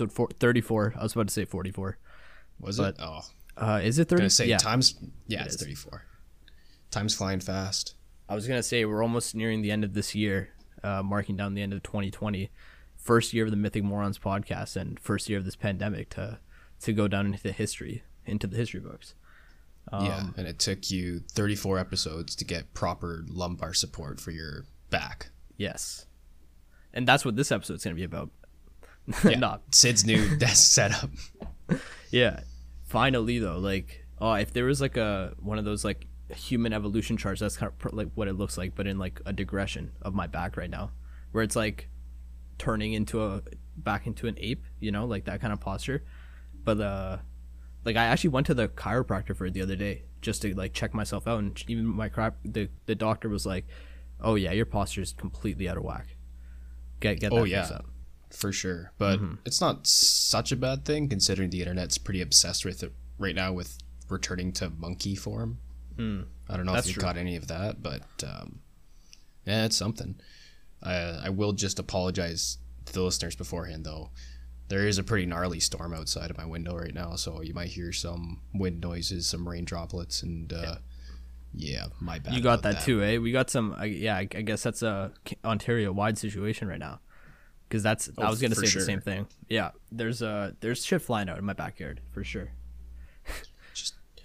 episode 34. I was about to say 44. Was it? Oh. Is it 30? I was going to say, yeah. It's 34. Time's flying fast. I was going to say, we're almost nearing the end of this year, marking down the end of 2020. First year of the Mythic Morons podcast and first year of this pandemic to go down into the history books. Yeah, and it took you 34 episodes to get proper lumbar support for your back. Yes. And that's what this episode's going to be about. Yeah, Sid's new desk setup. Yeah. Finally, though, if there was one of those human evolution charts, that's kind of what it looks like, but in a digression of my back right now, where it's turning into back into an ape, that kind of posture. But I actually went to the chiropractor for it the other day just to check myself out, and even the doctor was like, "Oh yeah, your posture is completely out of whack. Get that fixed up." For sure, but it's not such a bad thing considering the internet's pretty obsessed with it right now with returning to monkey form. I don't know if you caught any of that, but it's something. I will just apologize to the listeners beforehand, though. There is a pretty gnarly storm outside of my window right now, so you might hear some wind noises, some rain droplets, and yeah, my bad. You got that too, eh? We got some. I guess that's a Ontario-wide situation right now. Because I was going to say the same thing. Yeah, there's shit flying out in my backyard, for sure.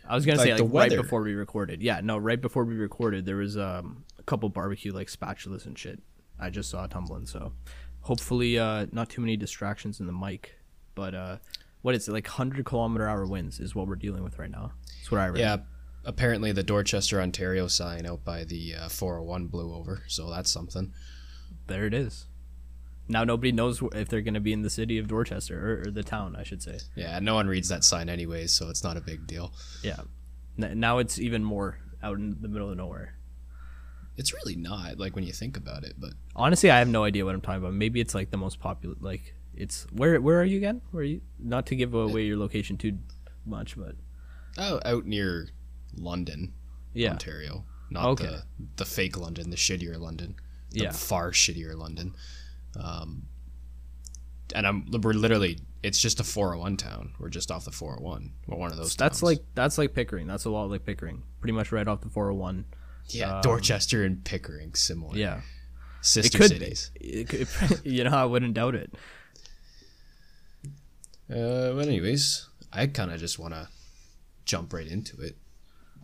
I was going to say right before we recorded. Yeah, no, right before we recorded, there was a couple barbecue spatulas and shit. I just saw tumbling, so hopefully not too many distractions in the mic. But what is it, 100-kilometer-hour winds is what we're dealing with right now. That's what I read. Yeah, apparently the Dorchester, Ontario sign out by the 401 blew over, so that's something. There it is. Now nobody knows if they're going to be in the city of Dorchester, or the town, I should say. Yeah, no one reads that sign anyways, so it's not a big deal. Yeah. Now it's even more out in the middle of nowhere. It's really not, when you think about it, but... Honestly, I have no idea what I'm talking about. Maybe it's, the most popular, it's... Where are you again? Where are you? Not to give away your location too much, but... Oh, out near London, yeah. Ontario. Not the fake London, the shittier London. The far shittier London. And we're literally, it's just a 401 town. We're just off the 401. We're one of those. That's like Pickering. That's a lot like Pickering. Pretty much right off the 401. Yeah, Dorchester and Pickering, similar. Yeah, sister cities. I wouldn't doubt it. But anyways, I kind of just want to jump right into it.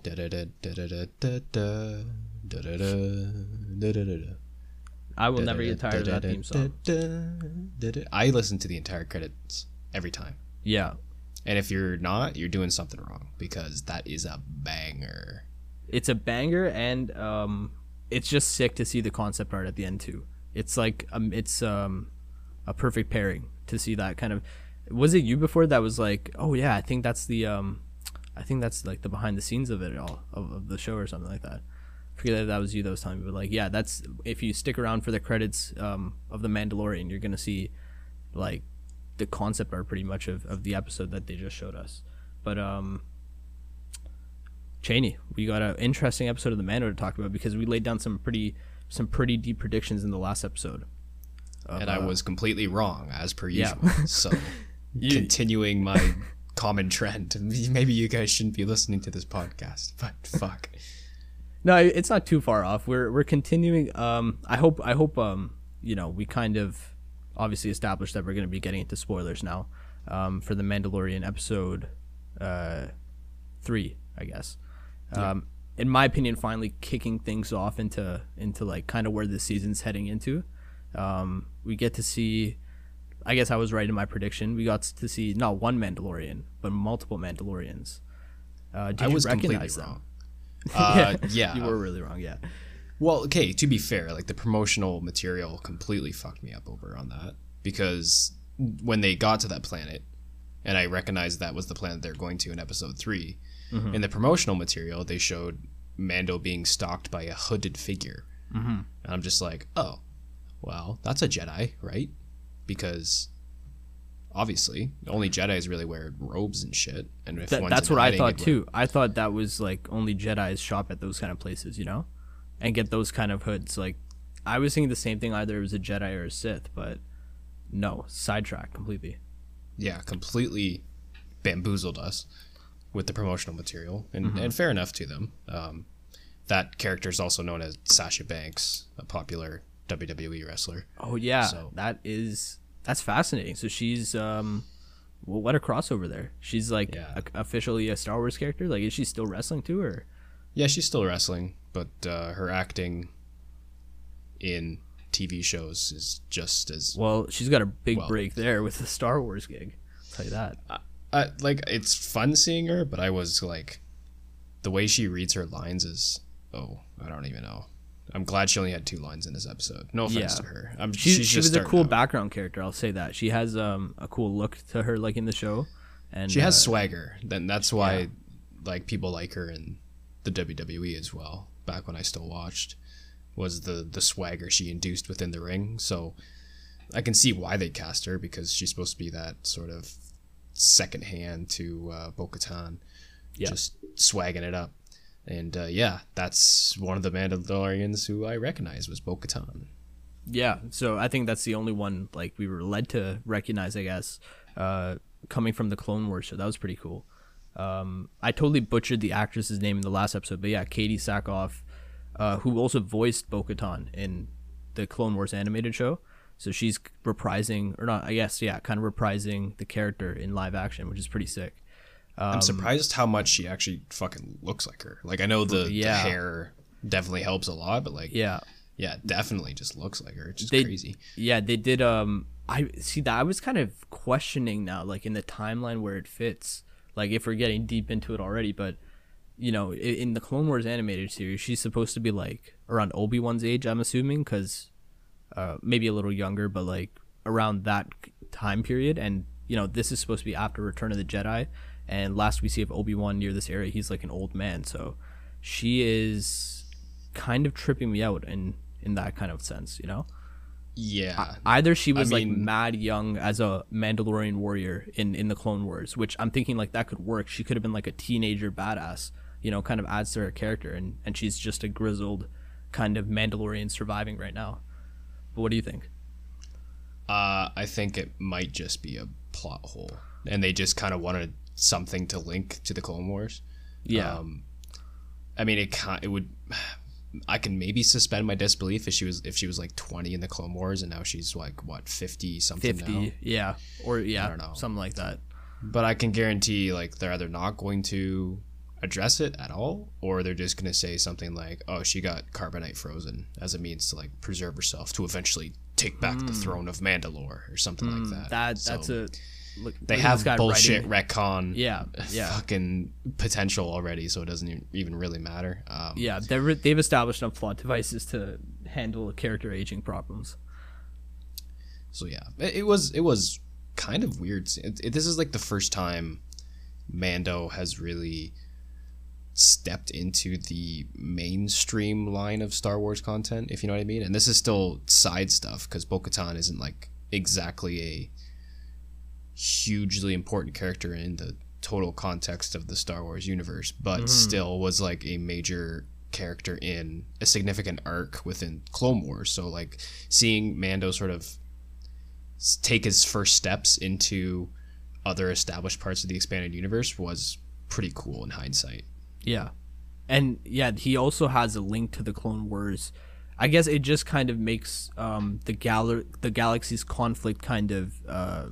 Da da da da da da da da da da da da da. I will never get tired of that theme song. I listen to the entire credits every time. Yeah. And if you're not, you're doing something wrong, because that is a banger. It's a banger, and it's just sick to see the concept art at the end too. It's a perfect pairing to see that kind of. Was it you before that was oh yeah, I think that's the the behind the scenes of it all of the show or something like that. I forget if that was you that was telling me, but that's, if you stick around for the credits of The Mandalorian, you're gonna see the concept art pretty much of the episode that they just showed us. But Cheney, we got an interesting episode of The Mando to talk about, because we laid down some pretty deep predictions in the last episode, and I was completely wrong as per usual. So continuing my common trend, maybe you guys shouldn't be listening to this podcast, but fuck. No, it's not too far off. We're continuing. I hope we kind of obviously established that we're going to be getting into spoilers now for The Mandalorian episode 3, I guess. In my opinion, finally kicking things off into kind of where the season's heading into. We get to see, I guess I was right in my prediction. We got to see not one Mandalorian, but multiple Mandalorians. I was completely wrong. Yeah, you were really wrong. Yeah, well, okay, to be fair, the promotional material completely fucked me up over on that, because when they got to that planet, and I recognized that was the planet they're going to in episode 3, in the promotional material they showed Mando being stalked by a hooded figure, and I'm just like, oh well, that's a Jedi, right? Because obviously, only Jedis really wear robes and shit. And if that's what I thought too. I thought that was only Jedis shop at those kind of places, and get those kind of hoods. I was thinking the same thing. Either it was a Jedi or a Sith, but no, sidetrack completely. yeah, completely bamboozled us with the promotional material, and, mm-hmm. and fair enough to them. That character is also known as Sasha Banks, a popular WWE wrestler. Oh yeah, so that's fascinating. So she's well, what a crossover there. She's like officially a Star Wars character. Like, is she still wrestling too, or? Yeah, she's still wrestling, but her acting in TV shows is just as well. She's got a big break there with the Star Wars gig. I'll tell you that. Like, it's fun seeing her, but I was like, the way she reads her lines is, oh, I don't even know. I'm glad she only had 2 lines in this episode. No offense to her. She was a cool background character, I'll say that. She has a cool look to her, like in the show, and she has swagger. Then that's why like people like her in the WWE as well. Back when I still watched, was the swagger she induced within the ring. So I can see why they cast her, because she's supposed to be that sort of second hand to Bo-Katan, just swagging it up. And that's one of the Mandalorians who I recognized was Bo-Katan. Yeah, so I think that's the only one like we were led to recognize, I guess, coming from the Clone Wars. So that was pretty cool. I totally butchered the actress's name in the last episode, but yeah, Katie Sackhoff, who also voiced Bo-Katan in the Clone Wars animated show. So she's reprising the character in live action, which is pretty sick. I'm surprised how much she actually fucking looks like her. Like, I know the hair definitely helps a lot, but like, definitely just looks like her. It's just crazy. Yeah, they did. I see that. I was kind of questioning now, like in the timeline where it fits, like if we're getting deep into it already. But you know, in the Clone Wars animated series, she's supposed to be like around Obi-Wan's age, I'm assuming, because maybe a little younger, but like around that time period. And you know, this is supposed to be after Return of the Jedi. And last we see of Obi-Wan near this area, he's like an old man. So she is kind of tripping me out in that kind of sense, you know? Yeah. Either she was like mad young as a Mandalorian warrior in the Clone Wars, which I'm thinking like that could work. She could have been like a teenager badass, you know, kind of adds to her character. And she's just a grizzled kind of Mandalorian surviving right now. But what do you think? I think it might just be a plot hole. And they just kind of wanted something to link to the Clone Wars. Yeah. I mean, I can maybe suspend my disbelief if she was like 20 in the Clone Wars and now she's like what, 50 something 50, now? Yeah. Or I don't know. Something like that. But I can guarantee like they're either not going to address it at all, or they're just going to say something like, oh, she got carbonite frozen as a means to like preserve herself to eventually take back the throne of Mandalore or something like that. Look, they have bullshit retcon fucking potential already, so it doesn't even really matter. They've established enough plot devices to handle character aging problems. So yeah, it was kind of weird. This is like the first time Mando has really stepped into the mainstream line of Star Wars content, if you know what I mean. And this is still side stuff, because Bo-Katan isn't like exactly a hugely important character in the total context of the Star Wars universe, but still was like a major character in a significant arc within Clone Wars. So like seeing Mando sort of take his first steps into other established parts of the expanded universe was pretty cool in hindsight. Yeah. And yeah, he also has a link to the Clone Wars. I guess it just kind of makes the galaxy's conflict kind of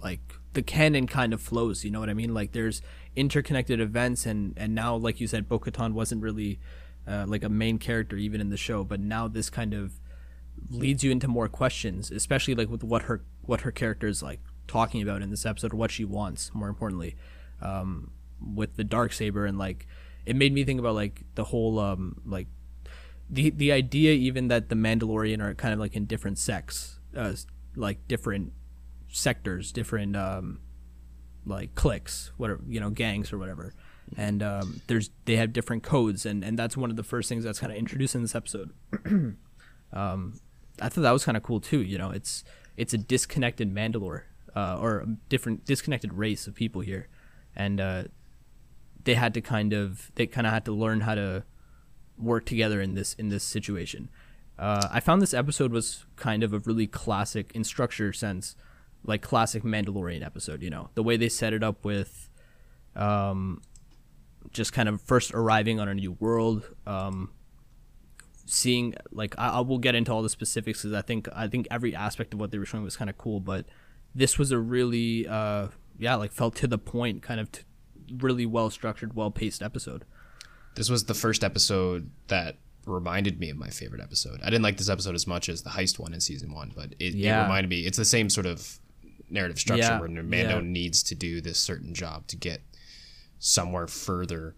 like the canon kind of flows, you know what I mean? Like there's interconnected events, and now, like you said, Bo-Katan wasn't really like a main character even in the show, but now this kind of leads you into more questions, especially like with what her character is like talking about in this episode, or what she wants, more importantly, with the Darksaber. And like it made me think about like the whole like the idea even that the Mandalorian are kind of like in different sects, like different sectors, different like cliques, whatever, you know, gangs or whatever, and they have different codes, and that's one of the first things that's kind of introduced in this episode. I thought that was kind of cool too, you know. It's a disconnected Mandalore, or a different disconnected race of people here, and they had to learn how to work together in this situation. I found this episode was kind of a really classic in structure sense like classic Mandalorian episode, you know, the way they set it up with just kind of first arriving on a new world, seeing, like, I will get into all the specifics because I think every aspect of what they were showing was kind of cool, but this was a really felt to the point, kind of really well structured, well paced episode. This was the first episode that reminded me of my favorite episode. I didn't like this episode as much as the heist one in season one, but it reminded me. It's the same sort of narrative structure where Mando needs to do this certain job to get somewhere further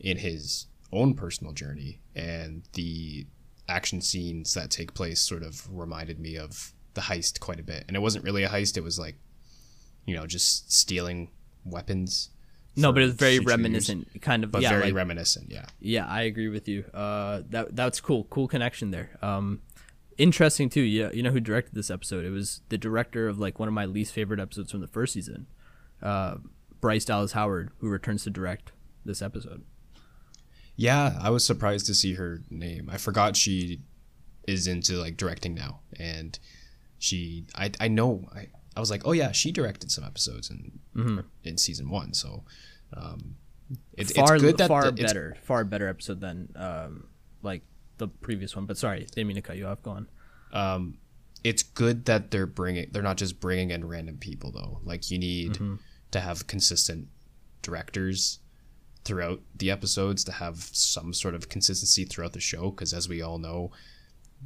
in his own personal journey, and the action scenes that take place sort of reminded me of the heist quite a bit. And it wasn't really a heist, it was like, you know, just stealing weapons. No, but it was very reminiscent, reminiscent. Yeah. Yeah, I agree with you. That's cool. Cool connection there. Interesting too. Yeah, you know who directed this episode? It was the director of like one of my least favorite episodes from the first season, Bryce Dallas Howard, who returns to direct this episode. Yeah, I was surprised to see her name. I forgot she is into like directing now, and she. I was like, oh yeah, she directed some episodes in season one, so far better episode than like the previous one. But sorry, didn't mean to cut you off. Go on. It's good that they're not just bringing in random people though. Like you need to have consistent directors throughout the episodes to have some sort of consistency throughout the show, because as we all know,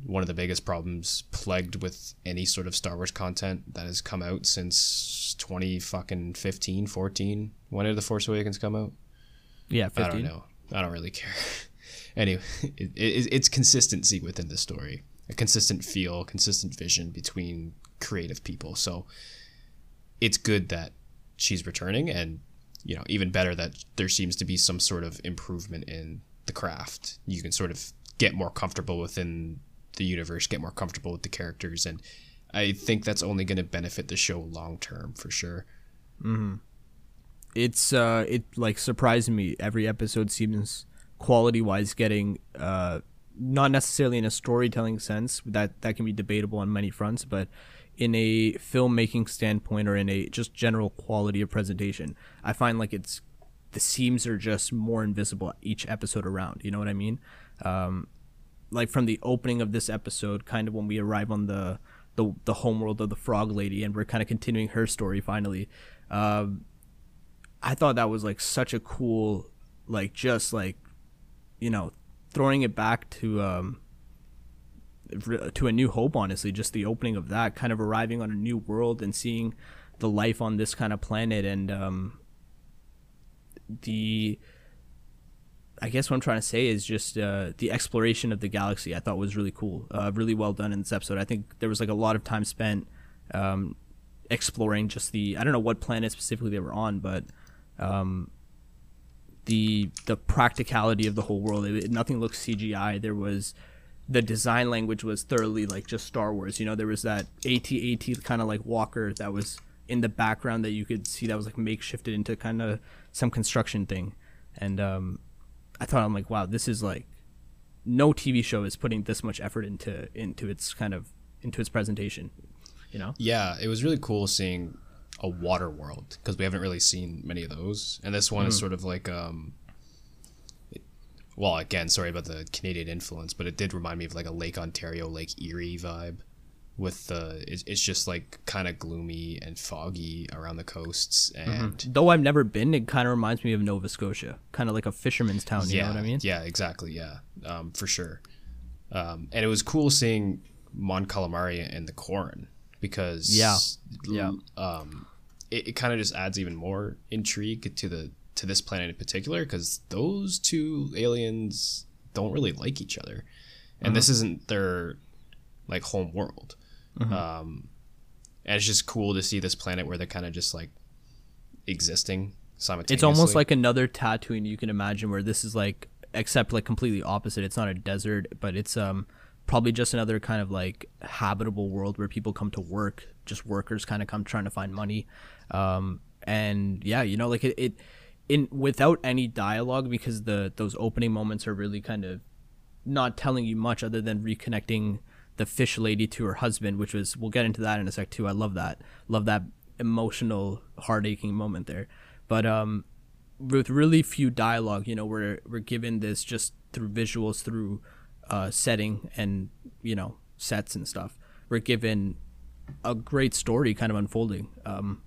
one of the biggest problems plagued with any sort of Star Wars content that has come out since 2015, 14. When did The Force Awakens come out? Yeah, 15. I don't know. I don't really care. Anyway, it's consistency within the story, a consistent feel, consistent vision between creative people. So it's good that she's returning, and you know, even better that there seems to be some sort of improvement in the craft. You can sort of get more comfortable within the universe, get more comfortable with the characters, and I think that's only going to benefit the show long term for sure. It's it like surprised me. Every episode seems quality wise getting not necessarily in a storytelling sense, that can be debatable on many fronts, but in a filmmaking standpoint or in a just general quality of presentation, I find like it's the seams are just more invisible each episode around, you know what I mean? Like from the opening of this episode, kind of when we arrive on the homeworld of the Frog Lady, and we're kind of continuing her story finally. I thought that was like such a cool, like just like, you know, throwing it back to A New Hope. Honestly, just the opening of that, kind of arriving on a new world and seeing the life on this kind of planet, and I guess what I'm trying to say is just the exploration of the galaxy I thought was really cool, really well done in this episode. I think there was like a lot of time spent exploring just I don't know what planet specifically they were on, but the practicality of the whole world. Nothing looked CGI. The design language was thoroughly like just Star Wars. You know, there was that AT-AT kind of like walker that was in the background that you could see that was like makeshifted into kind of some construction thing. And I thought, I'm like, wow, this is like no TV show is putting this much effort into its presentation, you know? Yeah, it was really cool seeing a water world because we haven't really seen many of those. And this one is sort of like, well, again, sorry about the Canadian influence, but it did remind me of like a Lake Ontario, Lake Erie vibe with it's just like kind of gloomy and foggy around the coasts. And though I've never been, it kind of reminds me of Nova Scotia, kind of like a fisherman's town. You know what I mean? Yeah, exactly. Yeah, for sure. And it was cool seeing Mon Calamari and the Corrin because it kind of just adds even more intrigue to this planet in particular, because those two aliens don't really like each other, and this isn't their like home world. And it's just cool to see this planet where they're kind of just like existing simultaneously. It's almost like another Tatooine you can imagine, where this is like, except like completely opposite. It's not a desert, but it's probably just another kind of like habitable world where people come to work, just workers kind of come trying to find money. And yeah, you know, like it in without any dialogue, because those opening moments are really kind of not telling you much other than reconnecting the fish lady to her husband, which was, we'll get into that in a sec too. I love that. Love that emotional, heart-aching moment there. But with really few dialogue, you know, we're given this just through visuals, through setting and, you know, sets and stuff. We're given a great story kind of unfolding.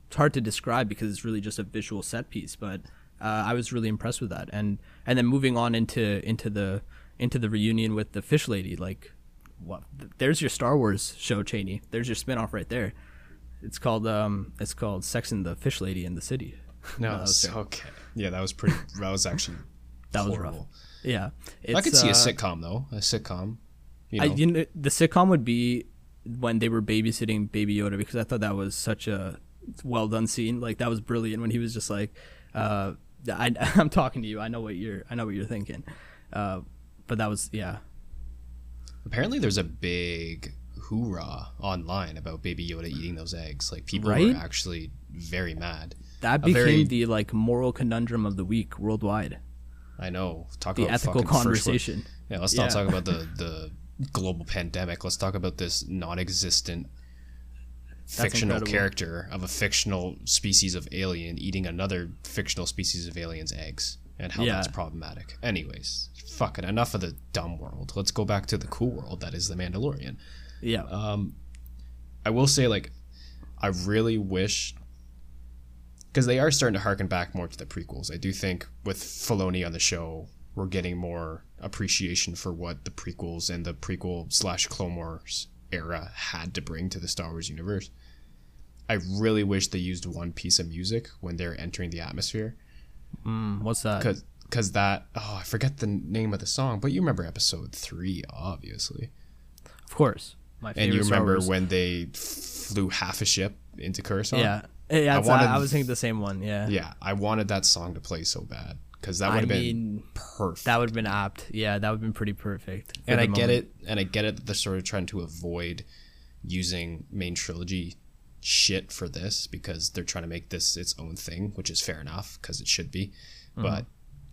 It's hard to describe because it's really just a visual set piece, but I was really impressed with that. And then moving on into the reunion with the fish lady, like, what? There's your Star Wars show, Cheney. There's your spinoff right there. It's called Sex and the Fish Lady in the City. No, okay. Yeah, that was pretty. That was actually that horrible. Was rough. Yeah, I could see a sitcom though. A sitcom. You know, the sitcom would be when they were babysitting Baby Yoda, because I thought that was such a well done scene. Like, that was brilliant when he was just like, "I'm talking to you. I know what you're thinking." But that was, yeah. Apparently, there's a big hoorah online about Baby Yoda eating those eggs. Like, people right? were actually very mad. That became the like moral conundrum of the week worldwide. I know. Talk the about ethical conversation. Yeah, let's not talk about the global pandemic. Let's talk about this non-existent fictional character of a fictional species of alien eating another fictional species of alien's eggs and how that's problematic. Anyways, fucking enough of the dumb world. Let's go back to the cool world that is The Mandalorian. Yeah. I will say, like, I really wish, because they are starting to harken back more to the prequels. I do think with Filoni on the show, we're getting more appreciation for what the prequels and the prequel/Clone Wars era had to bring to the Star Wars universe. I really wish they used one piece of music when they're entering the atmosphere. What's that? Because that, I forget the name of the song, but you remember episode 3, obviously. Of course. My favorite. And you remember when they flew half a ship into Coruscant? Yeah. Yeah, I was thinking the same one, yeah. Yeah, I wanted that song to play so bad, because that would have been perfect. That would have been apt. Yeah, that would have been pretty perfect. And I get it that they're sort of trying to avoid using main trilogy shit for this, because they're trying to make this its own thing, which is fair enough, because it should be. Mm-hmm. But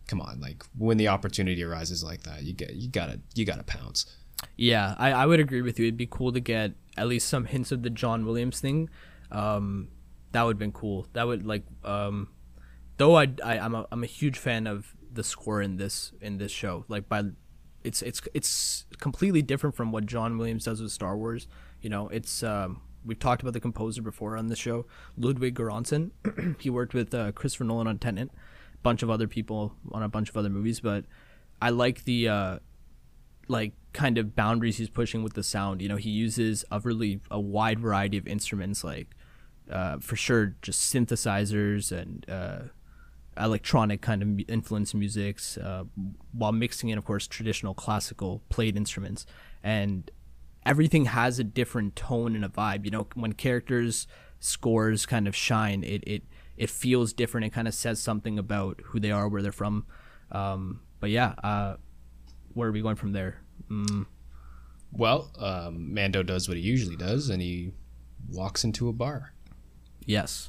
come on, like, when the opportunity arises like that, you gotta pounce. Yeah, I would agree with you. It'd be cool to get at least some hints of the John Williams thing. That would have been cool. That would, like, though I'm a huge fan of the score in this show. Like, it's completely different from what John Williams does with Star Wars. You know, it's we've talked about the composer before on the show, Ludwig Göransson. He worked with Christopher Nolan on Tenet, a bunch of other people on a bunch of other movies. But I like the like kind of boundaries he's pushing with the sound. You know, he uses a wide variety of instruments, like. For sure, just synthesizers and electronic kind of influence musics, while mixing in, of course, traditional classical played instruments. And everything has a different tone and a vibe. You know, when characters' scores kind of shine, it feels different. It kind of says something about who they are, where they're from. But yeah, where are we going from there? Well, Mando does what he usually does, and he walks into a bar. Yes.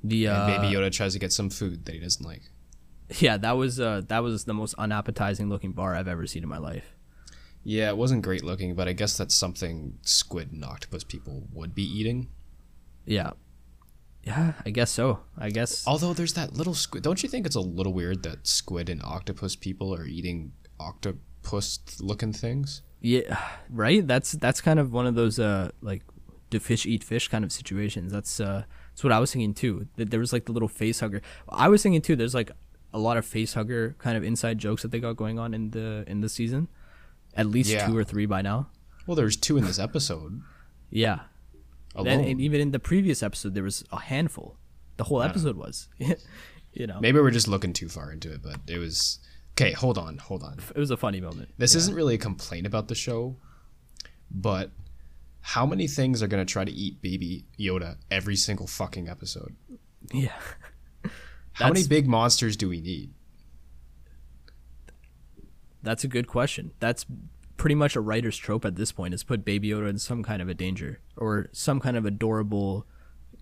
And Baby Yoda tries to get some food that he doesn't like. Yeah, that was the most unappetizing looking bar I've ever seen in my life. Yeah, it wasn't great looking, but I guess that's something squid and octopus people would be eating. Yeah. Yeah, I guess so. I guess. Although there's that little squid. Don't you think it's a little weird that squid and octopus people are eating octopus looking things? Yeah, right? That's kind of one of those like, do fish eat fish kind of situations. That's what I was thinking too. There was like the little face hugger. I was thinking too, there's like a lot of face hugger kind of inside jokes that they got going on in the season. At least 2 or 3 by now. Well, there's 2 in this episode. Yeah. And even in the previous episode, there was a handful. The whole episode was. You know. Maybe we're just looking too far into it, but it was okay. Hold on. It was a funny moment. This isn't really a complaint about the show, but. How many things are going to try to eat Baby Yoda every single fucking episode? Yeah. How many big monsters do we need? That's a good question. That's pretty much a writer's trope at this point, is put Baby Yoda in some kind of a danger or some kind of adorable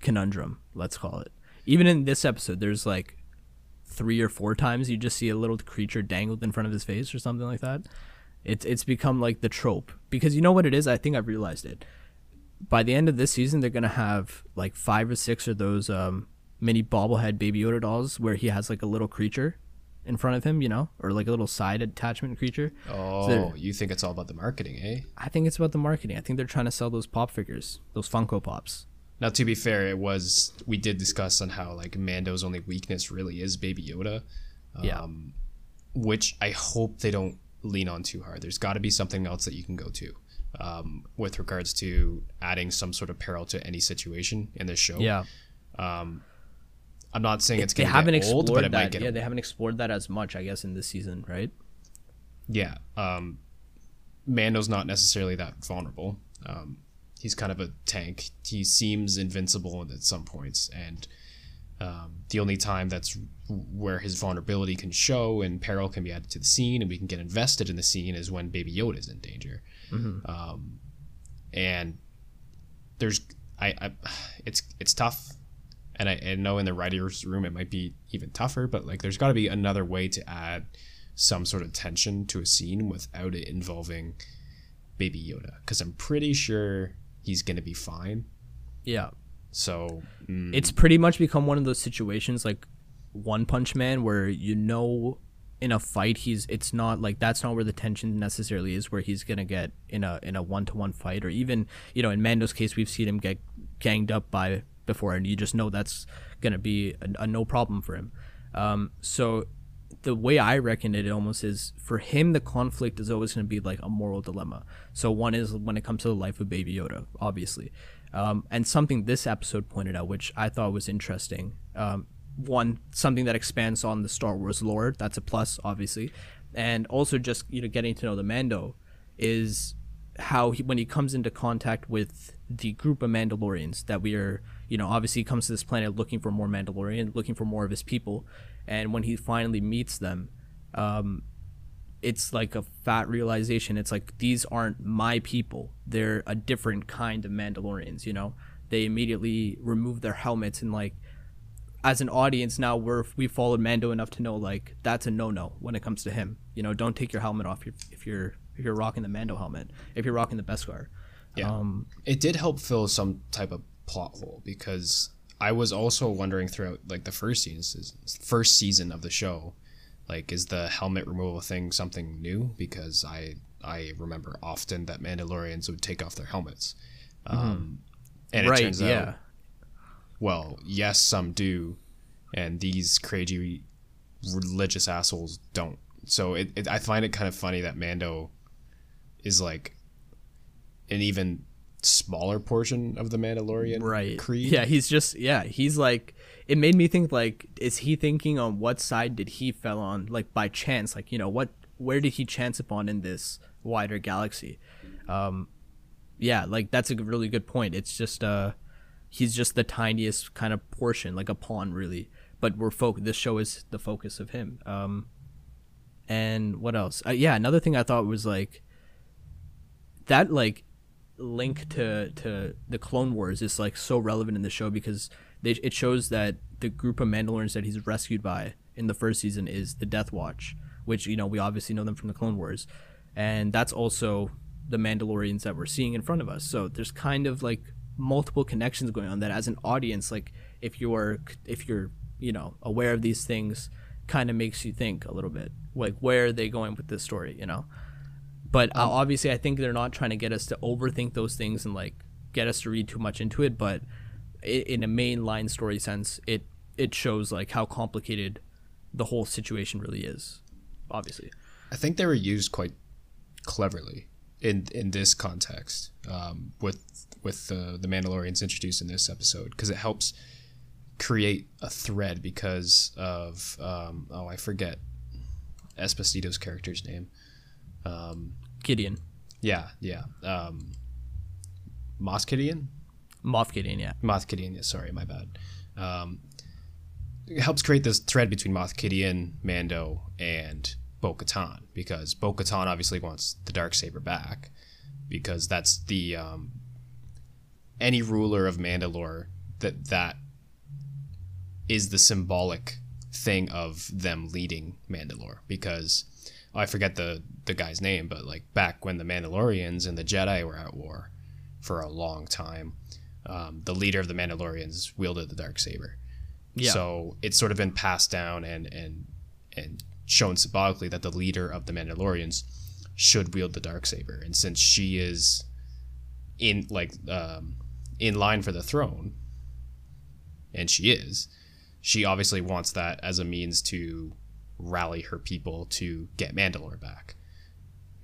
conundrum, let's call it. Even in this episode, there's like 3 or 4 times you just see a little creature dangled in front of his face or something like that. It's become like the trope, because you know what it is? I think I've realized it. By the end of this season, they're going to have like 5 or 6 of those mini bobblehead Baby Yoda dolls where he has like a little creature in front of him, you know, or like a little side attachment creature. Oh, so you think it's all about the marketing, eh? I think it's about the marketing. I think they're trying to sell those pop figures, those Funko Pops. Now, to be fair, we did discuss on how like Mando's only weakness really is Baby Yoda, which I hope they don't lean on too hard. There's got to be something else that you can go to with regards to adding some sort of peril to any situation in this show. Yeah. I'm not saying it's going to get old, but it might get old. They haven't explored that as much, I guess, in this season, right? Yeah. Mando's not necessarily that vulnerable. He's kind of a tank. He seems invincible at some points, and the only time that's where his vulnerability can show and peril can be added to the scene and we can get invested in the scene is when Baby Yoda is in danger. Mm-hmm. And there's it's tough, and I know in the writer's room it might be even tougher, but like there's got to be another way to add some sort of tension to a scene without it involving Baby Yoda, because I'm pretty sure he's gonna be fine. Yeah. So it's pretty much become one of those situations like One Punch Man, where you know in a fight it's not like, that's not where the tension necessarily is, where he's gonna get in a one-to-one fight, or even, you know, in Mando's case we've seen him get ganged up by before, and you just know that's gonna be a no problem for him. So the way I reckon it almost is, for him the conflict is always going to be like a moral dilemma. So one is when it comes to the life of Baby Yoda, obviously. And something this episode pointed out, which I thought was interesting. One, something that expands on the Star Wars lore. That's a plus, obviously. And also just, you know, getting to know the Mando is how when he comes into contact with the group of Mandalorians that we are, you know, obviously he comes to this planet looking for more Mandalorian, looking for more of his people. And when he finally meets them, it's like a fat realization. It's like, these aren't my people. They're a different kind of Mandalorians, you know? They immediately remove their helmets, and like, as an audience now, we followed Mando enough to know like, that's a no-no when it comes to him. You know, don't take your helmet off if you're rocking the Mando helmet, if you're rocking the Beskar. Yeah. It did help fill some type of plot hole, because I was also wondering throughout like the first season of the show, like, is the helmet removal thing something new? Because I remember often that Mandalorians would take off their helmets. And right, it turns out, yeah. Well, yes, some do, and these crazy religious assholes don't. So I find it kind of funny that Mando is like an even smaller portion of the Mandalorian creed. He's like, it made me think, like, is he thinking on what side did he fell on, like, by chance, like, you know, where did he chance upon in this wider galaxy? Like, that's a really good point. It's just he's just the tiniest kind of portion, like a pawn really, but this show is the focus of him. And what else? Another thing I thought was like that, like, link to the Clone Wars is like so relevant in the show, because it shows that the group of Mandalorians that he's rescued by in the first season is the Death Watch, which, you know, we obviously know them from the Clone Wars, and that's also the Mandalorians that we're seeing in front of us. So there's kind of like multiple connections going on that, as an audience, like, if you're you know, aware of these things, kind of makes you think a little bit, like, where are they going with this story, you know? But obviously, I think they're not trying to get us to overthink those things and like get us to read too much into it. But in a mainline story sense, it shows like how complicated the whole situation really is. Obviously, I think they were used quite cleverly in this context, with the Mandalorians introduced in this episode, because it helps create a thread because of I forget Esposito's character's name. Gideon. Moff Gideon, yeah, sorry, my bad. It helps create this thread between Moff Gideon, Mando, and Bo-Katan, because Bo-Katan obviously wants the Darksaber back, because that's the any ruler of Mandalore, that is the symbolic thing of them leading Mandalore, because I forget the guy's name, but like back when the Mandalorians and the Jedi were at war for a long time, the leader of the Mandalorians wielded the Darksaber. Yeah. So it's sort of been passed down and shown symbolically that the leader of the Mandalorians should wield the Darksaber. And since she is in like in line for the throne, and she obviously wants that as a means to rally her people to get Mandalore back.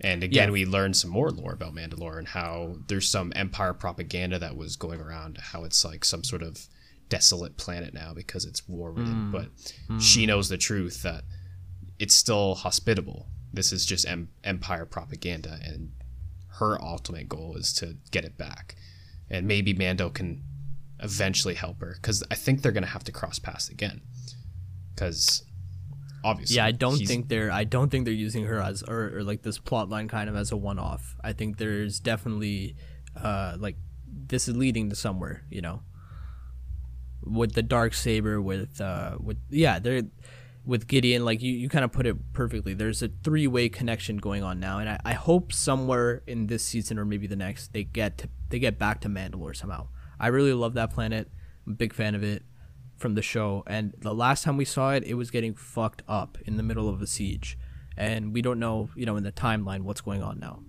And again, we learned some more lore about Mandalore and how there's some Empire propaganda that was going around, how it's like some sort of desolate planet now because it's war-ridden. But she knows the truth that it's still hospitable. This is just Empire propaganda, and her ultimate goal is to get it back. And maybe Mando can eventually help her, because I think they're going to have to cross paths again. Because obviously, yeah, I don't think they're using her as or like this plot line kind of as a one-off. I think there's definitely like this is leading to somewhere, you know, with the Darksaber, with Gideon, like you kind of put it perfectly. There's a three-way connection going on now, and I hope somewhere in this season or maybe the next they get back to Mandalore somehow. I really love that planet. I'm a big fan of it from the show, and the last time we saw it, it was getting fucked up in the middle of a siege, and we don't know, you know, in the timeline what's going on now.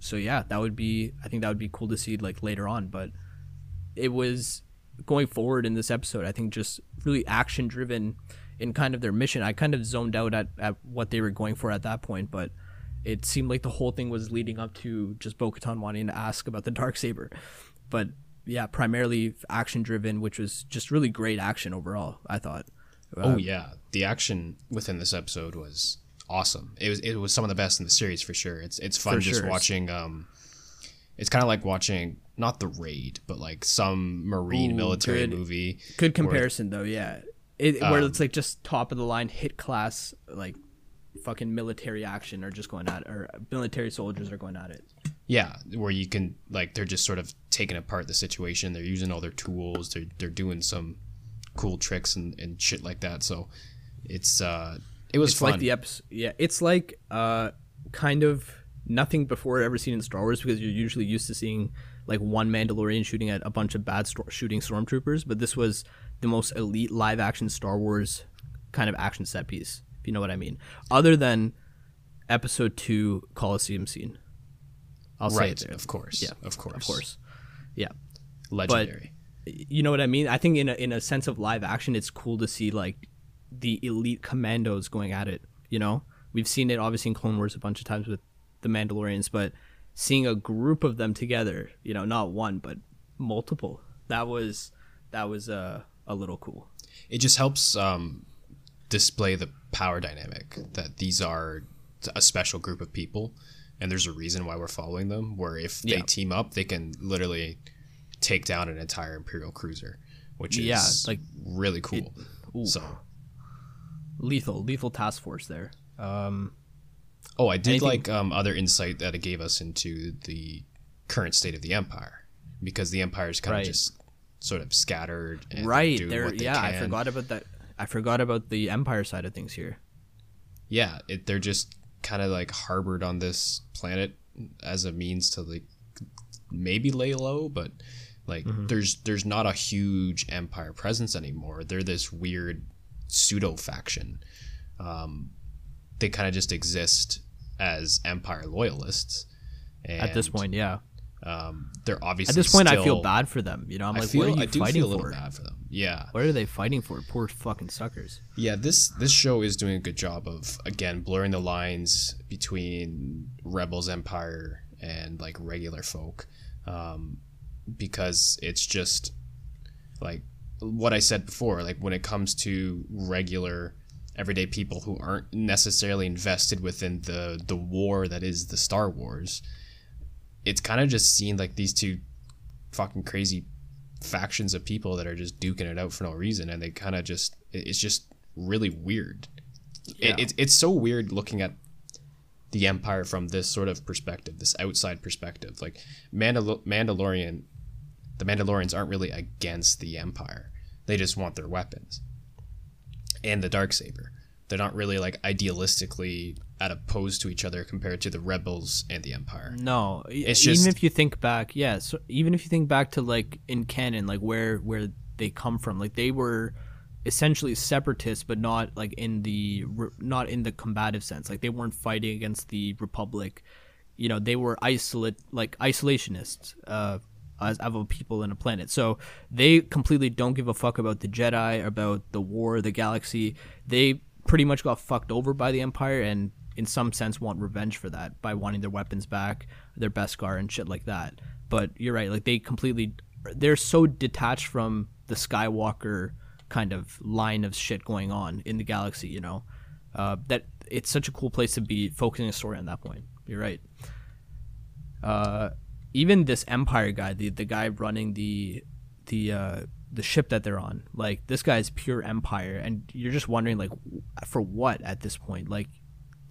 So yeah, I think that would be cool to see like later on, but it was. Going forward in this episode, I think just really action driven in kind of their mission. I kind of zoned out at what they were going for at that point, but it seemed like the whole thing was leading up to just Bo-Katan wanting to ask about the Darksaber. But yeah, primarily action driven, which was just really great action overall, I thought. Oh yeah, the action within this episode was awesome. It was some of the best in the series for sure. It's fun just watching. It's kind of like watching, not The Raid, but like some marine military movie. Good comparison, though, yeah. Where it's like just top of the line hit class, like fucking military action or military soldiers are going at it. Yeah, where you can, like, they're just sort of taking apart the situation. They're using all their tools. They're doing some cool tricks and shit like that. So it was fun. Like the episode, yeah, it's like kind of nothing before ever seen in Star Wars, because you're usually used to seeing like one Mandalorian shooting at a bunch of bad shooting stormtroopers, but this was the most elite live action Star Wars kind of action set piece, if you know what I mean, other than episode 2 Coliseum scene. I'll right, say it there. Of course. Yeah, of course. Yeah. Legendary. But you know what I mean? I think in a sense of live action, it's cool to see like the elite commandos going at it, you know? We've seen it obviously in Clone Wars a bunch of times with the Mandalorians, but seeing a group of them together, you know, not one but multiple, that was a little cool. It just helps display the power dynamic that these are a special group of people, and there's a reason why we're following them, where if they team up, they can literally take down an entire Imperial cruiser, which is like really cool. So lethal task force there. Oh, I did like other insight that it gave us into the current state of the Empire, because the Empire is kind of just sort of scattered. And doing what they can. I forgot about that. I forgot about the Empire side of things here. Yeah, they're just kind of like harbored on this planet as a means to like maybe lay low, but like there's not a huge Empire presence anymore. They're this weird pseudo faction. They kind of just exist as Empire loyalists. And, at this point, yeah. They're obviously at this point, I feel bad for them. You know, I'm like, I feel a little bad for them. Yeah. What are they fighting for? Poor fucking suckers. Yeah, this show is doing a good job of, again, blurring the lines between Rebels, Empire, and like regular folk, because it's just like what I said before. Like when it comes to regular, everyday people who aren't necessarily invested within the war that is the Star Wars, it's kind of just seen like these two fucking crazy factions of people that are just duking it out for no reason, and they kind of just, it's just really weird. Yeah. It's so weird looking at the Empire from this sort of perspective, this outside perspective. Like the Mandalorians aren't really against the Empire. They just want their weapons. And the Darksaber. they're not really like idealistically at opposed to each other compared to the Rebels and the Empire. No, it's just, even if you think back, so even if you think back to like in canon, like where they come from, like they were essentially separatists, but not like in the combative sense. Like they weren't fighting against the Republic. You know, they were isolationists as of a people and a planet. So they completely don't give a fuck about the Jedi, about the war, the galaxy. They pretty much got fucked over by the Empire and in some sense want revenge for that by wanting their weapons back, their Beskar and shit like that. But you're right, like they're so detached from the Skywalker kind of line of shit going on in the galaxy, you know, that it's such a cool place to be focusing a story on that point. You're right. Even this Empire guy, the guy running the ship that they're on, like this guy is pure Empire, and you're just wondering like for what at this point. Like,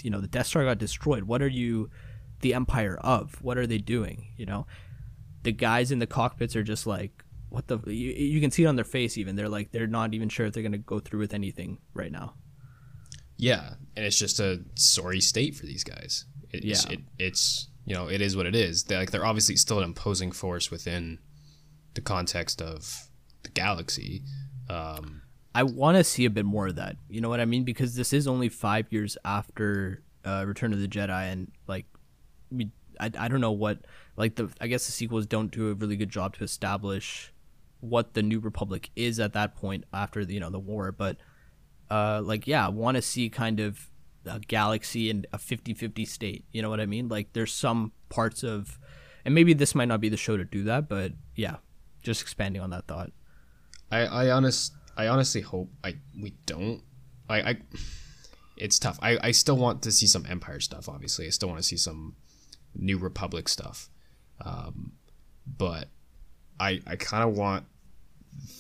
you know, the Death Star got destroyed. What are you the Empire of? What are they doing? You know, the guys in the cockpits are just like, what the? You can see it on their face. Even they're like, they're not even sure if they're gonna go through with anything right now. Yeah, and it's just a sorry state for these guys. It's you know, it is what it is. They're obviously still an imposing force within the context of the galaxy. I want to see a bit more of that. You know what I mean? Because this is only 5 years after Return of the Jedi, and like I don't know what, like I guess the sequels don't do a really good job to establish what the New Republic is at that point after the, you know, the war. But I want to see kind of a galaxy and a 50-50 state, you know what I mean? Like there's some parts of, and maybe this might not be the show to do that, but yeah, just expanding on that thought. I honestly hope we don't. It's tough. I still want to see some Empire stuff, obviously. I still want to see some New Republic stuff, but I kind of want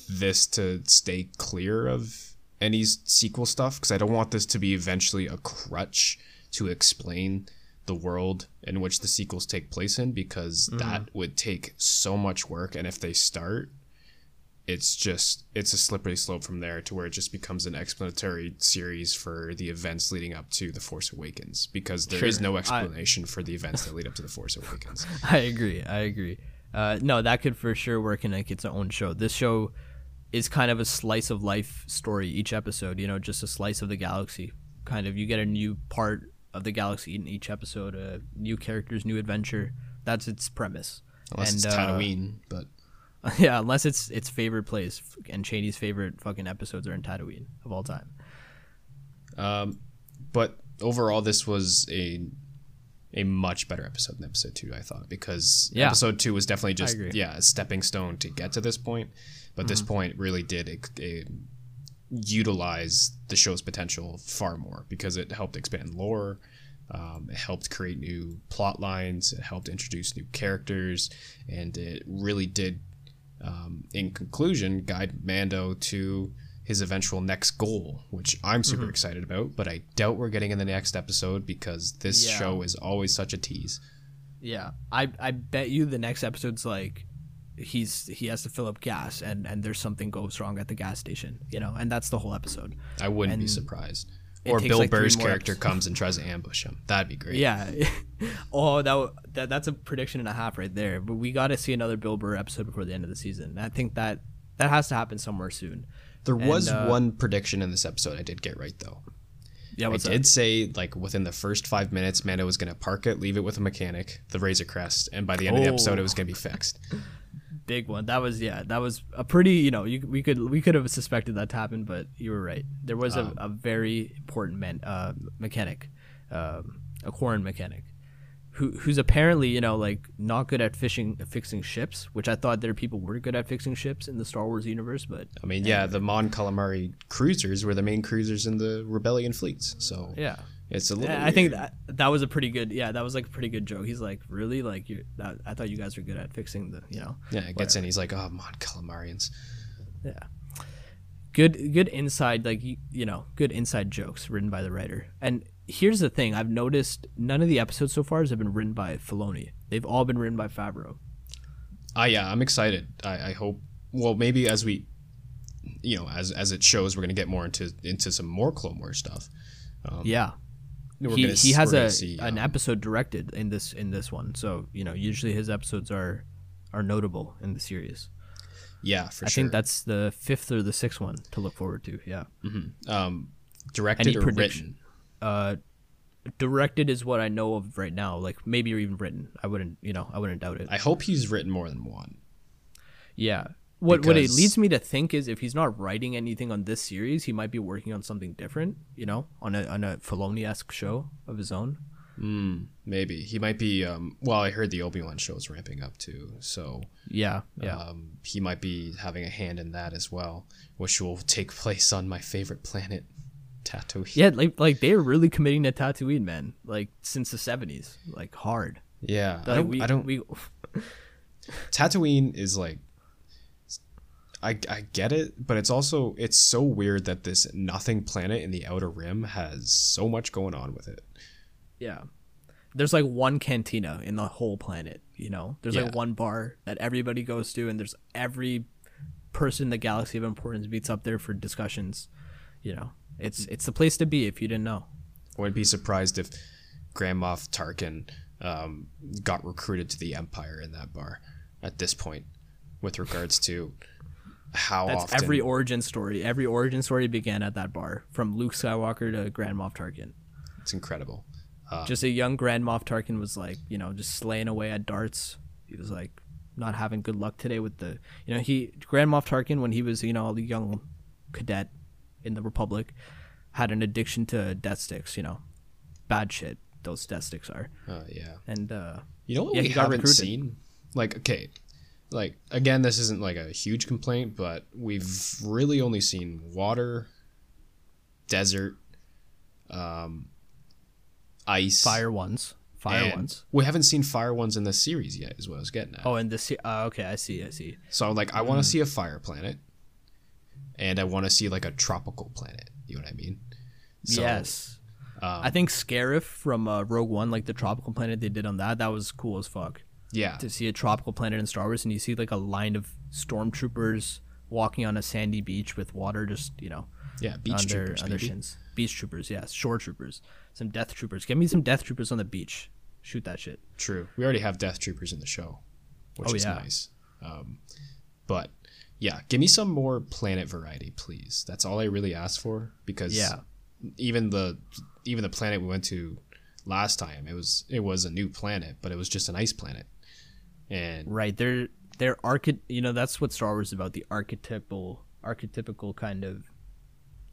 this to stay clear of any sequel stuff, because I don't want this to be eventually a crutch to explain the world in which the sequels take place in, because that would take so much work. And if they start, it's a slippery slope from there to where it just becomes an explanatory series for the events leading up to The Force Awakens, because there is no explanation for the events that lead up to The Force Awakens. I agree. No, that could for sure work in like its own show. This show is kind of a slice of life story each episode, you know, just a slice of the galaxy. Kind of, you get a new part of the galaxy in each episode, new characters, new adventure. That's its premise. Unless it's Tatooine, but yeah, unless it's its favorite place, and Chaney's favorite fucking episodes are in Tatooine of all time. But overall, this was a much better episode than episode 2, I thought, because episode 2 was definitely just a stepping stone to get to this point. But this point really did utilize the show's potential far more, because it helped expand lore, it helped create new plot lines, it helped introduce new characters, and it really did, in conclusion, guide Mando to his eventual next goal, which I'm super excited about, but I doubt we're getting in the next episode, because this show is always such a tease. Yeah, I bet you the next episode's like, he has to fill up gas and there's something goes wrong at the gas station, you know, and that's the whole episode. I wouldn't be surprised. Or Bill Burr's character comes and tries to ambush him. That'd be great. Yeah. Oh, that's a prediction and a half right there. But we got to see another Bill Burr episode before the end of the season. And I think that has to happen somewhere soon. There was one prediction in this episode I did get right, though. Yeah, I did say, like, within the first 5 minutes, Mando was going to park it, leave it with a mechanic, the Razor Crest, and by the end of the episode, it was going to be fixed. Big one. That was a pretty, you know, we could have suspected that to happen, but you were right. There was a very important mechanic, a Quarren mechanic, who's apparently, you know, like not good at fixing ships, which I thought their people were good at fixing ships in the Star Wars universe. But I mean, the Mon Calamari cruisers were the main cruisers in the Rebellion fleets. So yeah, it's a little. I think that was a pretty good. Yeah, that was like a pretty good joke. He's like, really, like I thought you guys were good at fixing the, you know. Yeah, it gets in. He's like, oh, Mon Calamarians. Yeah. Good inside, like you know, good inside jokes written by the writer. And here's the thing, I've noticed none of the episodes so far have been written by Filoni. They've all been written by Favreau. I'm excited. I hope. Well, maybe as we, you know, as it shows, we're gonna get more into some more Clone Wars stuff. Yeah. He has an episode directed in this one, so you know usually his episodes are notable in the series. Yeah, for sure. I think that's the fifth or the sixth one to look forward to. Yeah. Mm-hmm. Directed or written? Directed is what I know of right now. Like maybe even written. I wouldn't doubt it. I hope he's written more than one. Yeah. What it leads me to think is if he's not writing anything on this series, he might be working on something different, you know, on a Filoni-esque show of his own. Maybe. He might be, I heard the Obi-Wan show is ramping up too, so... Yeah. He might be having a hand in that as well, which will take place on my favorite planet, Tatooine. Yeah, like they're really committing to Tatooine, man, like, since the 70s, like, hard. Yeah. Like, Tatooine is, like... I get it, but it's so weird that this nothing planet in the Outer Rim has so much going on with it. Yeah. There's like one cantina in the whole planet, you know? There's like one bar that everybody goes to, and there's every person in the galaxy of importance meets up there for discussions, you know? It's the place to be if you didn't know. I wouldn't be surprised if Grand Moff Tarkin got recruited to the Empire in that bar at this point with regards to... That's often. Every origin story began at that bar, from Luke Skywalker to Grand Moff Tarkin. It's incredible. Just a young Grand Moff Tarkin was like, you know, just slaying away at darts. He was like not having good luck today with the, you know, Grand Moff Tarkin, when he was, you know, a young cadet in the Republic, had an addiction to death sticks, you know, bad shit. Those death sticks are. Yeah. And you know what we haven't seen? Like, okay. Like, again, this isn't, like, a huge complaint, but we've really only seen water, desert, ice. Fire ones. We haven't seen fire ones in this series yet, is what I was getting at. Oh, in this... okay, I see. So, like, I want to see a fire planet, and I want to see, like, a tropical planet. You know what I mean? So, yes. I think Scarif from Rogue One, like, the tropical planet they did on that was cool as fuck. Yeah. To see a tropical planet in Star Wars, and you see like a line of stormtroopers walking on a sandy beach with water just, you know. Yeah, beach troopers. Beach troopers, yes. Shore troopers. Some death troopers. Give me some death troopers on the beach. Shoot that shit. True. We already have death troopers in the show, which is nice. But yeah, give me some more planet variety, please. That's all I really asked for, because even the planet we went to last time, it was a new planet, but it was just an ice planet. And right, they're you know, that's what Star Wars is about, the archetypical kind of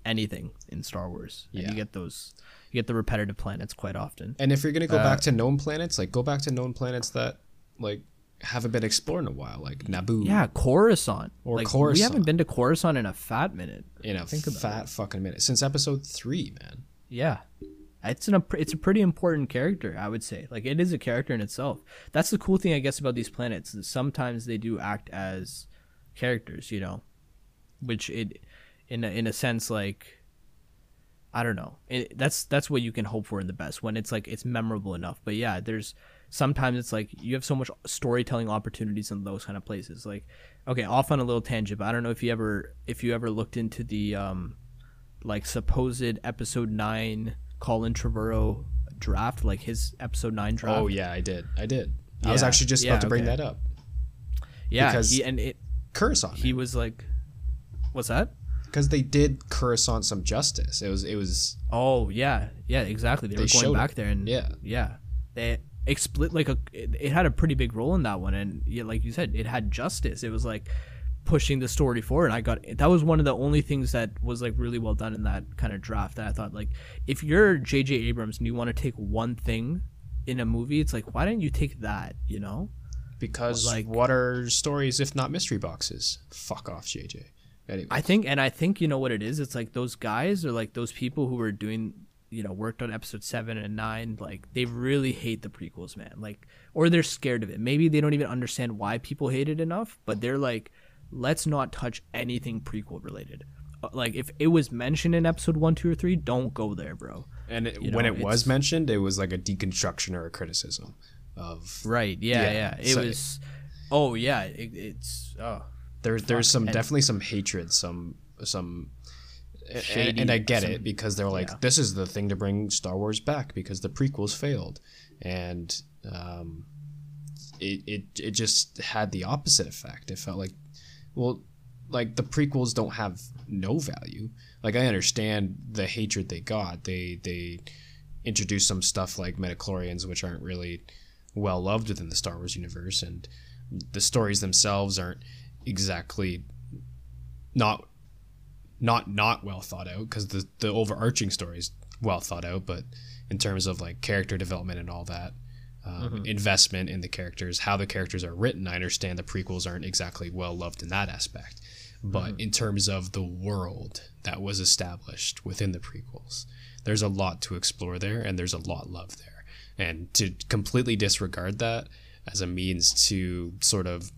anything in Star Wars. And you get the repetitive planets quite often. And if you're going to go back to known planets, like, go back to known planets that, like, haven't been explored in a while, like Naboo. Yeah, Coruscant. Or like, Coruscant. We haven't been to Coruscant in a fat minute. Fucking minute. Since episode 3, man. Yeah. It's a pretty important character, I would say. Like, it is a character in itself. That's the cool thing, I guess, about these planets. Is sometimes they do act as characters, you know, which in a sense, like, I don't know. That's what you can hope for in the best, when it's like it's memorable enough. But yeah, there's sometimes it's like you have so much storytelling opportunities in those kind of places. Like, okay, off on a little tangent, but I don't know if you ever looked into the like supposed episode 9. Colin Trevorrow draft, like his episode 9 draft. Oh yeah, I did. Yeah. I was actually just about to bring that up. Yeah, because Coruscant. He was like, what's that? Because they did Coruscant some justice. It was. Oh yeah, exactly. They were going back there, and they explicit it had a pretty big role in that one, and yeah, like you said, it had justice. It was like pushing the story forward. That was one of the only things that was like really well done in that kind of draft, that I thought, like, if you're JJ Abrams and you want to take one thing in a movie, it's like, why didn't you take that, you know? Because like, what are stories if not mystery boxes? Fuck off, JJ. Anyways. I think you know what it is, it's like those guys or like those people who were doing, you know, worked on episode 7 and 9, like, they really hate the prequels, man. Like, or they're scared of it. Maybe they don't even understand why people hate it enough, but they're like, let's not touch anything prequel related. Like, if it was mentioned in episode 1, 2, or 3, don't go there, bro. And when it was mentioned, it was like a deconstruction or a criticism of. Right. Yeah. It was. Oh yeah. There's some definitely some hatred, some shady. And I get it, because they're like, this is the thing to bring Star Wars back because the prequels failed. And it just had the opposite effect. It felt like, well, like the prequels don't have no value. Like, I understand the hatred they got. They introduced some stuff like midichlorians, which aren't really well loved within the Star Wars universe, and the stories themselves aren't exactly not well thought out, because the overarching story is well thought out, but in terms of like character development and all that, investment in the characters, how the characters are written, I understand the prequels aren't exactly well loved in that aspect, but in terms of the world that was established within the prequels, there's a lot to explore there, and there's a lot loved there. And to completely disregard that as a means to sort of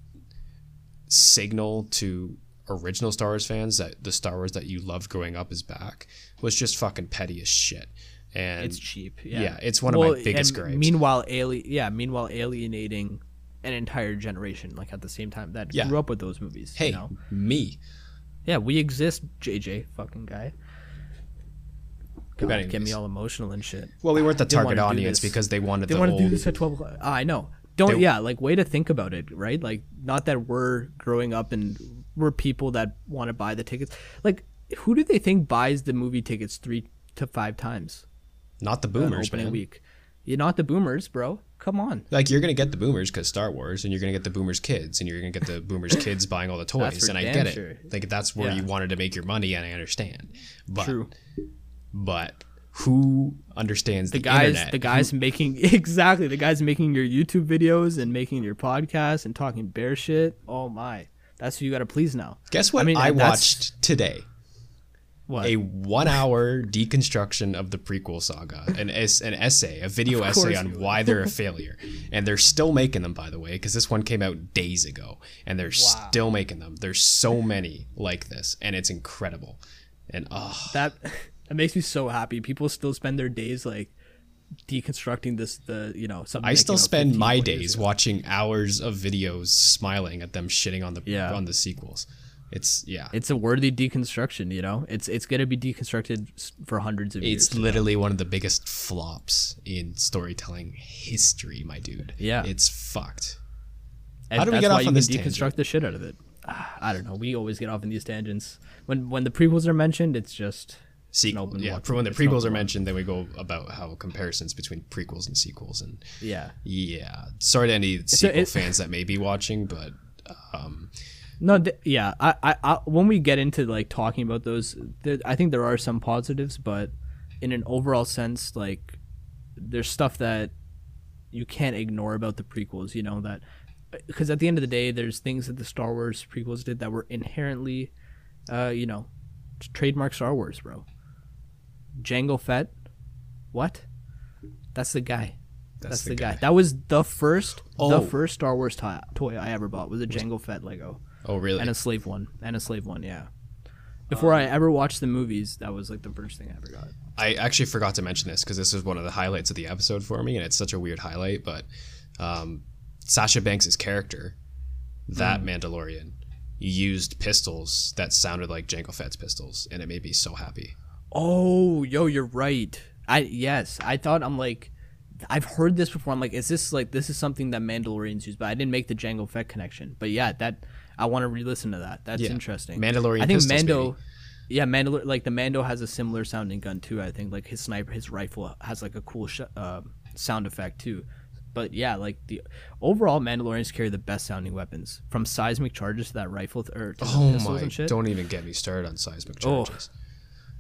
signal to original Star Wars fans that the Star Wars that you loved growing up is back was just fucking petty as shit. And it's cheap. Yeah, it's one of my biggest gripes. Meanwhile alienating an entire generation, like, at the same time that grew up with those movies. Hey, you know? Yeah, we exist, JJ fucking guy. God, get me all emotional and shit. Well, we weren't the target audience because they wanted the whole... They want to do this at 12 o'clock. I know. Like, way to think about it, right? Like, not that we're growing up and we're people that want to buy the tickets. Like, who do they think buys the movie tickets 3 to 5 times? Not the boomers, man. Week. You're not the boomers, bro. Come on. Like, you're going to get the boomers because Star Wars, and you're going to get the boomers' kids, and you're going to get the boomers' kids buying all the toys, and I get it. Sure. Like, that's where you wanted to make your money, and I understand. But... True. But who understands the guys, internet? The guys the guys making your YouTube videos and making your podcasts and talking bear shit. Oh my, that's who you got to please now. Guess what? I mean, I watched today. What? A 1 hour deconstruction of the prequel saga, a video essay on why they're a failure, and they're still making them, by the way, because this one came out days ago, and they're still making them. There's so many like this, and it's incredible. And It makes me so happy. People still spend their days like deconstructing this, something. I still spend my days watching hours of videos smiling at them shitting on the sequels. It's a worthy deconstruction, It's going to be deconstructed for hundreds of years. It's literally one of the biggest flops in storytelling history, my dude. Yeah. It's fucked. How do we get off on this tangent? Deconstruct the shit out of it. I don't know. We always get off on these tangents. When the prequels are mentioned, it's just... Sequel, yeah. From when the prequels are mentioned, then we go about how comparisons between prequels and sequels, and yeah. Sorry to any sequel fans that may be watching, but I when we get into like talking about those, I think there are some positives, but in an overall sense, like there's stuff that you can't ignore about the prequels, that because at the end of the day, there's things that the Star Wars prequels did that were inherently, trademark Star Wars, bro. Jango Fett, what? That's the guy. That's the guy. That was the first Star Wars toy I ever bought was a Jango Fett Lego. Oh, really? And a slave one, yeah. Before I ever watched the movies, that was like the first thing I ever got. I actually forgot to mention this because this is one of the highlights of the episode for me, and it's such a weird highlight, but Sasha Banks' character, that Mandalorian, used pistols that sounded like Jango Fett's pistols, and it made me so happy. Oh, yo, you're right. I've heard this before. I'm like, this is something that Mandalorians use, but I didn't make the Jango Fett connection. But yeah, that I want to re-listen to that. That's interesting. Mandalorian. I think pistols, the Mando has a similar sounding gun too. I think like his sniper, his rifle has like a cool sound effect too. But yeah, like the overall Mandalorians carry the best sounding weapons, from seismic charges to that rifle to pistols and shit. Don't even get me started on seismic charges.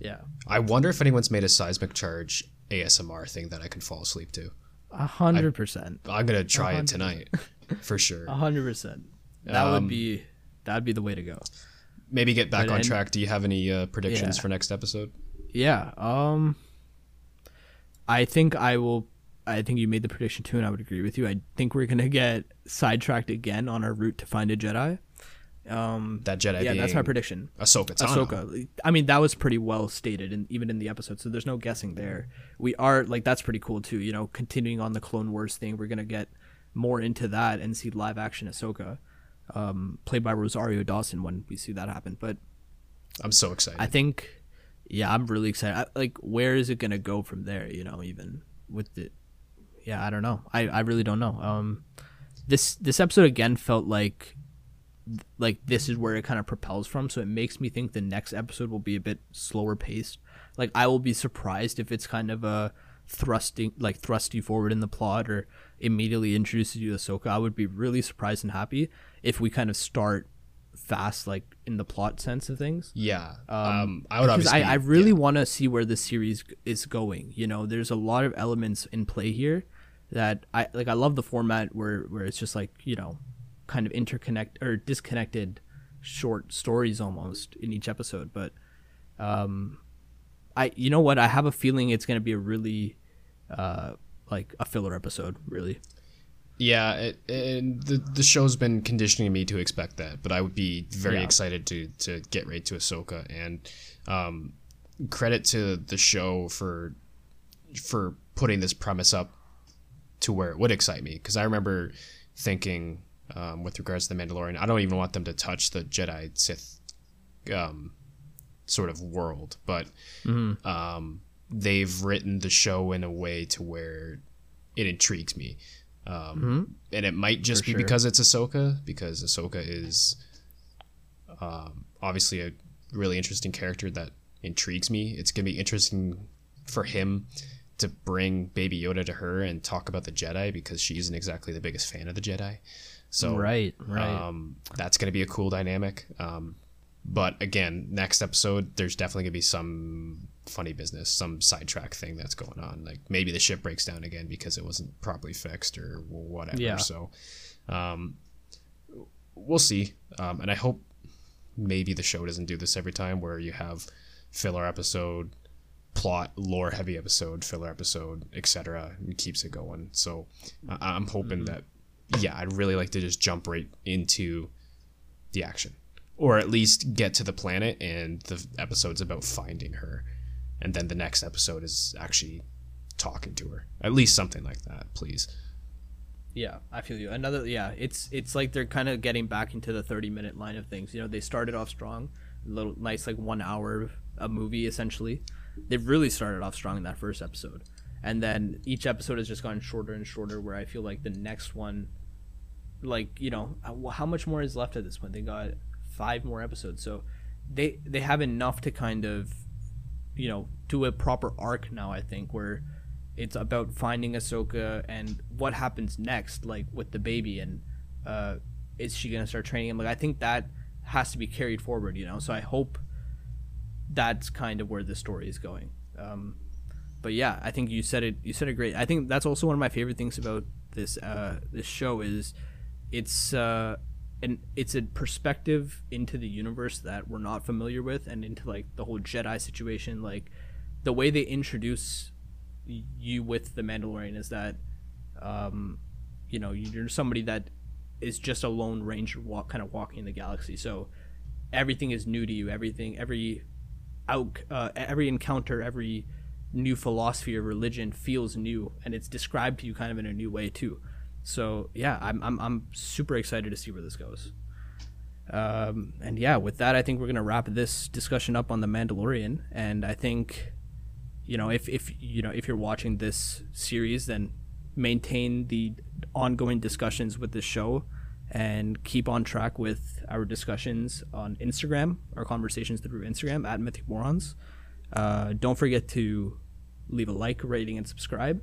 Yeah. I wonder if anyone's made a seismic charge ASMR thing that I can fall asleep to. 100%. I'm going to try it tonight for sure. 100%. That'd be the way to go. Maybe get back on track. Do you have any predictions for next episode? Yeah. I think you made the prediction too, and I would agree with you. I think we're gonna get sidetracked again on our route to find a Jedi. That's my prediction. Ahsoka. I mean, that was pretty well stated, and even in the episode, so there's no guessing there. We are like, that's pretty cool too. Continuing on the Clone Wars thing, we're gonna get more into that and see live action Ahsoka, played by Rosario Dawson, when we see that happen. But I'm so excited. I think. yeah, I'm really excited. Like, where is it going to go from there, you know, even with the... Yeah, I don't know. I really don't know. This episode, again, felt like this is where it kind of propels from, so it makes me think the next episode will be a bit slower paced. Like, I will be surprised if it's kind of a thrust you forward in the plot or immediately introduces you to Ahsoka. I would be really surprised and happy if we kind of start fast, like in the plot sense of things. Yeah. I would obviously. I really want to see where the series is going. You know, there's a lot of elements in play here that I like. I love the format where it's just like, you know, kind of interconnect or disconnected short stories almost in each episode. But you know what? I have a feeling it's going to be a really like a filler episode, really. Yeah, the show's been conditioning me to expect that, but I would be very excited to get right to Ahsoka. And credit to the show for putting this premise up to where it would excite me, because I remember thinking with regards to The Mandalorian, I don't even want them to touch the Jedi Sith sort of world, but they've written the show in a way to where it intrigues me. And it might just be because it's Ahsoka, because Ahsoka is obviously a really interesting character that intrigues me. It's going to be interesting for him to bring Baby Yoda to her and talk about the Jedi, because she isn't exactly the biggest fan of the Jedi. So that's going to be a cool dynamic. But again, next episode, there's definitely going to be some funny business, some sidetrack thing that's going on. Like, maybe the ship breaks down again because it wasn't properly fixed or whatever. Yeah. So we'll see. And I hope maybe the show doesn't do this every time, where you have filler episode, plot, lore heavy episode, filler episode, etc., and keeps it going. So I'm hoping that, yeah, I'd really like to just jump right into the action. Or at least get to the planet, and the episode's about finding her. And then the next episode is actually talking to her. At least something like that, please. Yeah, I feel you. It's like they're kind of getting back into the 30-minute line of things. You know, they started off strong, nice like 1 hour of a movie, essentially. They've really started off strong in that first episode. And then each episode has just gone shorter and shorter, where I feel like the next one, like, you know, how much more is left at this point? They got 5 more episodes, so they have enough to kind of, you know, do a proper arc now, I think, where it's about finding Ahsoka and what happens next, like with the baby, and is she gonna start training him? Like, I think that has to be carried forward, you know, so I hope that's kind of where the story is going. But yeah, I think you said it great. I think that's also one of my favorite things about this show is it's a perspective into the universe that we're not familiar with, and into like the whole Jedi situation. Like, the way they introduce you with the Mandalorian is that, you know, you're somebody that is just a lone ranger walking the galaxy. So everything is new to you. Everything, every encounter, every new philosophy or religion feels new, and it's described to you kind of in a new way too. So yeah, I'm super excited to see where this goes. And yeah, with that, I think we're gonna wrap this discussion up on The Mandalorian. And I think, you know, if you're watching this series, then maintain the ongoing discussions with this show, and keep on track with our discussions on Instagram, our conversations through Instagram at Mythic Morons. Don't forget to leave a like, rating, and subscribe.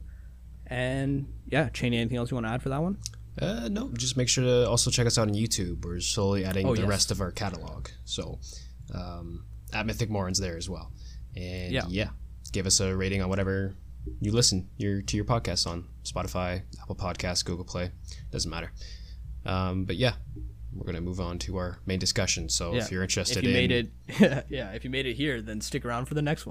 And yeah, Cheney, anything else you want to add for that one? No, just make sure to also check us out on YouTube. We're slowly adding the rest of our catalog. So at Mythic Morons there as well. And yeah, give us a rating on whatever you listen to your podcast on. Spotify, Apple Podcasts, Google Play, doesn't matter. But yeah, we're going to move on to our main discussion. So if you're interested if you made it here, then stick around for the next one.